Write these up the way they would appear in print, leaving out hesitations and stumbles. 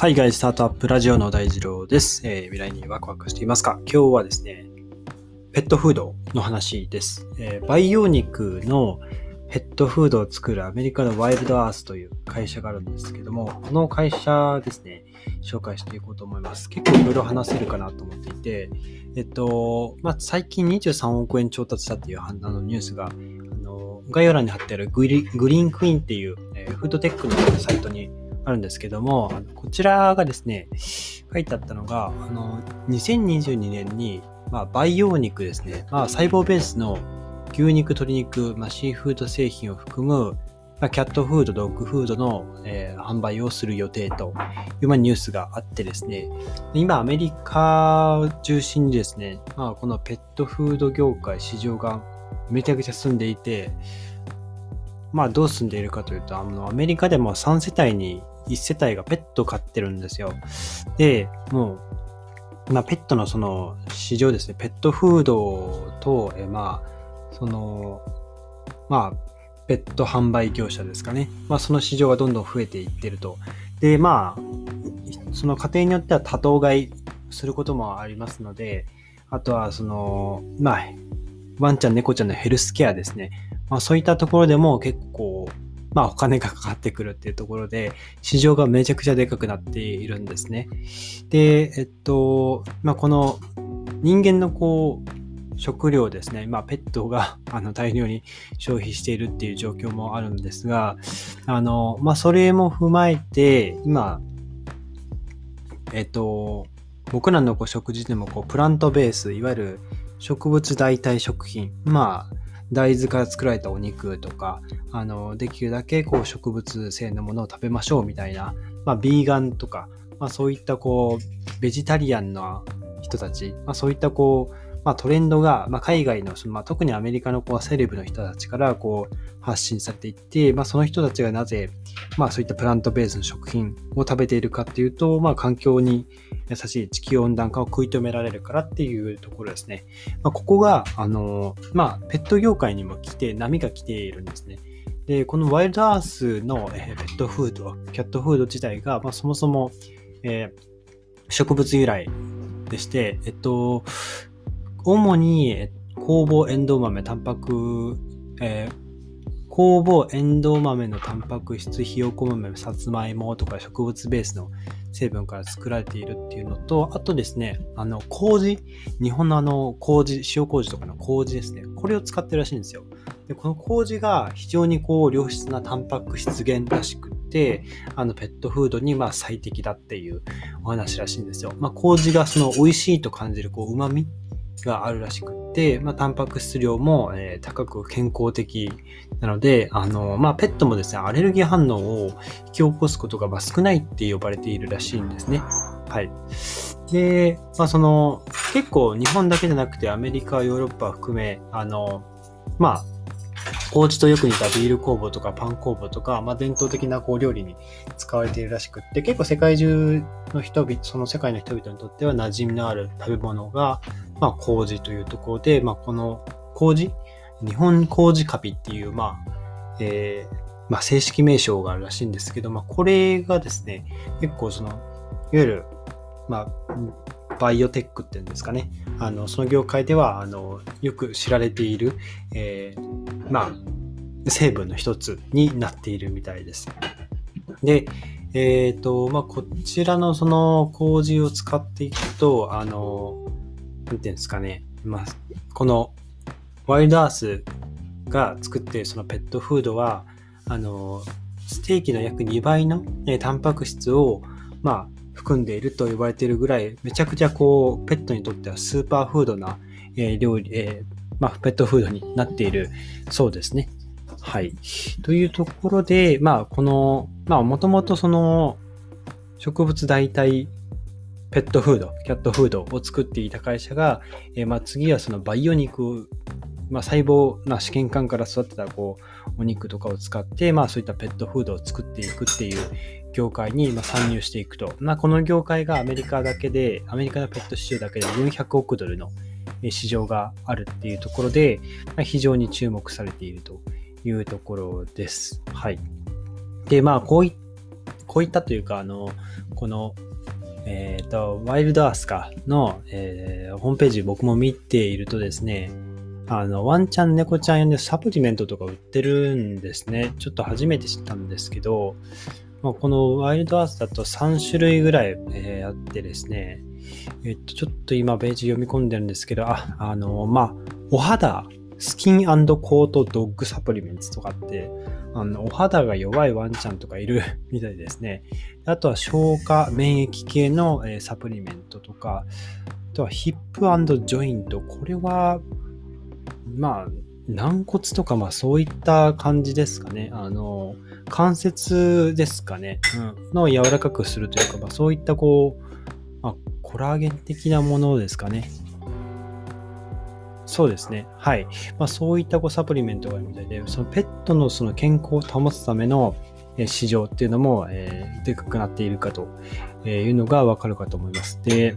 海外スタートアップラジオの大二郎です、未来にワクワクしていますか？今日はですね、ペットフードの話です、培養肉のペットフードを作るアメリカのワイルドアースという会社があるんですけども、この会社ですね、紹介していこうと思います。結構いろいろ話せるかなと思っていて、最近23億円調達したっていうニュースが、概要欄に貼ってあるグリーンクイーンっていう、フードテックのサイトにあるんですけども、こちらがですね、書いてあったのが、2022年に、培養肉ですね、細胞ベースの牛肉、鶏肉、シーフード製品を含む、キャットフード、ドッグフードの、販売をする予定という、ニュースがあってですね、今アメリカを中心にですね、このペットフード業界、市場がめちゃくちゃ進んでいて、どう進んでいるかというと、アメリカでも3世帯に1世帯がペットを飼ってるんですよ。で、もう、ペットのその市場ですね、ペットフードと、ペット販売業者ですかね。その市場がどんどん増えていってると。で、その家庭によっては多頭飼いすることもありますので、あとは、ワンちゃん、猫ちゃんのヘルスケアですね。そういったところでも結構、お金がかかってくるっていうところで、市場がめちゃくちゃでかくなっているんですね。で、この人間の食料ですね。ペットが大量に消費しているっていう状況もあるんですが、それも踏まえて、今、僕らの食事でもプラントベース、いわゆる植物代替食品、大豆から作られたお肉とか、できるだけ植物性のものを食べましょうみたいな、ビーガンとか、そういったベジタリアンの人たち、そういったトレンドが、海外の、特にアメリカのセレブの人たちから発信されていって、その人たちがなぜ、そういったプラントベースの食品を食べているかっていうと、環境に優しい地球温暖化を食い止められるからっていうところですね。ここが、ペット業界にも波が来ているんですね。で、このワイルドアースの、ペットフード、キャットフード自体が、そもそも、植物由来でして、主に酵母エンドウ豆のタンパク質、ひよこ豆、さつまいもとか植物ベースの成分から作られているっていうのと、あとですね、麹、日本の麹、塩麹とかの麹ですね、これを使ってるらしいんですよ。で、この麹が非常に良質なタンパク質源らしくて、ペットフードに最適だっていうお話らしいんですよ。麹が美味しいと感じる旨味があるらしくって、タンパク質量も、高く健康的なので、ペットもですね、アレルギー反応を引き起こすことが少ないって呼ばれているらしいんですね。はい。で、結構日本だけじゃなくてアメリカ、ヨーロッパ含め、麹とよく似たビール酵母とかパン酵母とか、伝統的な料理に使われているらしくって、結構世界中の人々、その世界の人々にとっては馴染みのある食べ物が、麹というところで、この麹、日本麹カピっていう、正式名称があるらしいんですけど、これがですね、結構いわゆる、バイオテックっていうんですかね、その業界では、よく知られている、成分の一つになっているみたいです。で、こちらの麹を使っていくと、なんていうんですかね、このワイルドアースが作っているペットフードは、ステーキの約2倍の、タンパク質を、含んでいると呼ばれているぐらい、めちゃくちゃペットにとってはスーパーフードな、料理、ペットフードになっているそうですね。はい。というところで、もともと植物代替ペットフード、キャットフードを作っていた会社が、次は培養肉、細胞、試験管から育てたお肉とかを使って、そういったペットフードを作っていくっていう業界に参入していくと。この業界がアメリカのペット市場だけで400億ドルの市場があるっていうところで、非常に注目されているというところです。はい。で、こういったというか、この、ワイルドアースかの、ホームページ僕も見ているとですね、ワンちゃん猫ちゃん用のサプリメントとか売ってるんですね。ちょっと初めて知ったんですけど、このワイルドアースだと3種類ぐらい、あってですね、ちょっと今ページ読み込んでるんですけど、お肌スキン&コートドッグサプリメントとかって、お肌が弱いワンちゃんとかいるみたいですね。あとは消化免疫系の、サプリメントとか、あとはヒップ&ジョイント、これは軟骨とか、そういった感じですかね。関節ですかね、の柔らかくするというか、そういったコラーゲン的なものですかね。そうですね。はい。そういったサプリメントがあるみたいで、そのペットのその健康を保つための市場っていうのも、でかくなっているかというのがわかるかと思います。で、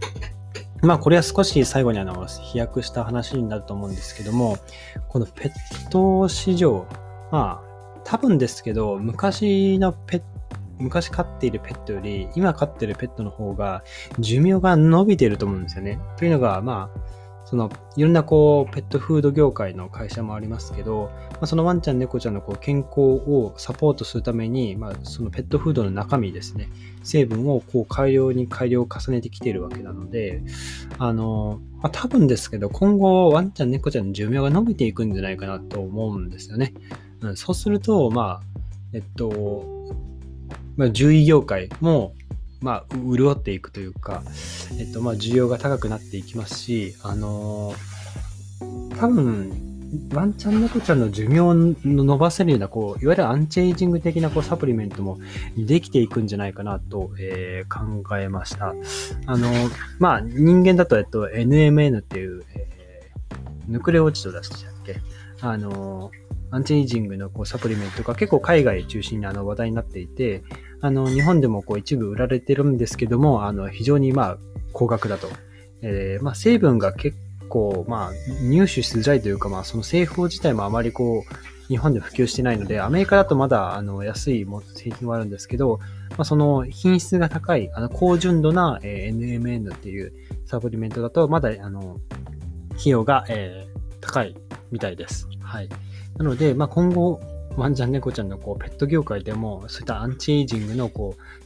これは少し最後に飛躍した話になると思うんですけども、このペット市場、多分ですけど、昔飼っているペットより、今飼っているペットの方が寿命が伸びていると思うんですよね。というのが、いろんなペットフード業界の会社もありますけど、そのワンちゃん猫ちゃんの健康をサポートするために、そのペットフードの中身ですね、成分を改良を重ねてきているわけなので、多分ですけど、今後ワンちゃん猫ちゃんの寿命が伸びていくんじゃないかなと思うんですよね。そうすると、獣医業界も潤っていくというか、需要が高くなっていきますし、多分ワンちゃん猫ちゃんの寿命を伸ばせるような、いわゆるアンチエイジング的なサプリメントもできていくんじゃないかなと、考えました。人間だと、NMN っていう、ヌクレオチドでしたっけ、アンチエイジングのサプリメントが結構海外中心に話題になっていて、日本でも一部売られてるんですけども、非常に高額だと。成分が結構入手しづらいというか、その製法自体もあまり日本で普及してないので、アメリカだとまだ安い製品はあるんですけど、その品質が高い、高純度な NMN っていうサプリメントだとまだ費用が高いみたいです。はい。なので、今後ワンちゃん猫ちゃんのペット業界でもそういったアンチエイジングの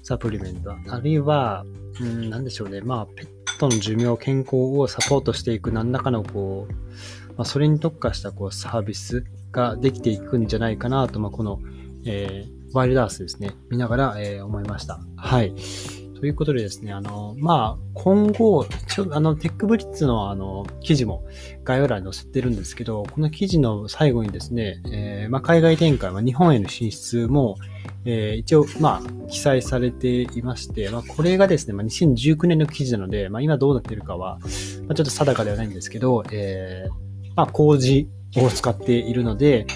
サプリメント、あるいは何でしょうね、ペットの寿命健康をサポートしていく何らかのそれに特化したサービスができていくんじゃないかなと、この、ワイルドアースですね、見ながら、思いました。はい。ということでですね、今後、テックブリッツの記事も概要欄に載せてるんですけど、この記事の最後にですね、海外展開、日本への進出も、一応、記載されていまして、これがですね、2019年の記事なので、今どうなっているかは、ちょっと定かではないんですけど、Kojiを使っているので、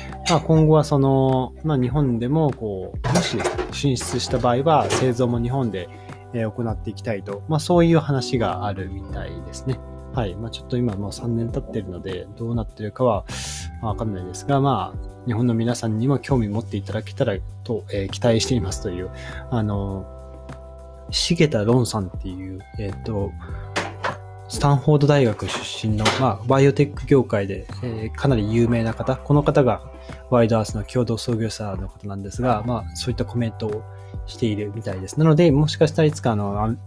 今後は日本でも、もし進出した場合は、製造も日本で、行っていきたいと、そういう話があるみたいですね。はい。ちょっと今もう3年経ってるので、どうなってるかはわかんないですが、日本の皆さんにも興味持っていただけたらと、期待していますという、茂田論さんっていう、スタンフォード大学出身の、バイオテック業界で、かなり有名な方、この方がワイドアースの共同創業者の方なんですが、そういったコメントをしているみたいです。なので、もしかしたらいつか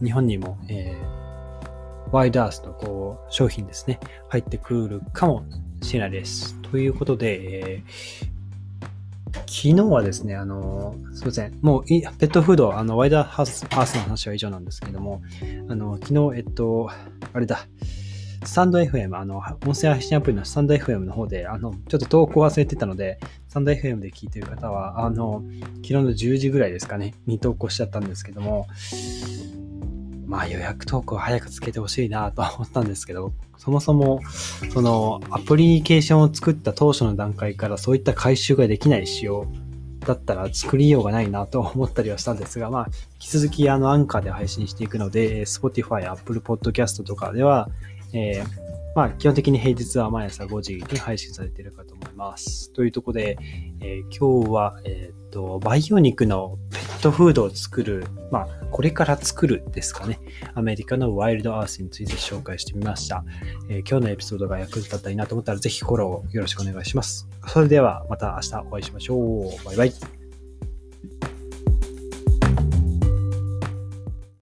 日本にも、ワイドアースの商品ですね、入ってくるかもしれないです。ということで、昨日はですね、すいません、もうペットフード、ワイドアースの話は以上なんですけども、昨日、スタンド FM、音声配信アプリのスタンド FM の方で、ちょっと投稿忘れてたので、スタンド FM で聞いてる方は、昨日の10時ぐらいですかね、に投稿しちゃったんですけども、予約投稿早くつけてほしいなと思ったんですけど、そもそも、アプリケーションを作った当初の段階からそういった回収ができない仕様だったら作りようがないなと思ったりはしたんですが、引き続きアンカーで配信していくので、Spotify、Apple Podcast とかでは、まあ、基本的に平日は毎朝5時に配信されているかと思います。というところで、今日は、培養肉のペットフードを作る、まあ、これから作るですかね。アメリカのワイルドアースについて紹介してみました。今日のエピソードが役に立ったらいいなと思ったら、ぜひフォローよろしくお願いします。それではまた明日お会いしましょう。バイバイ。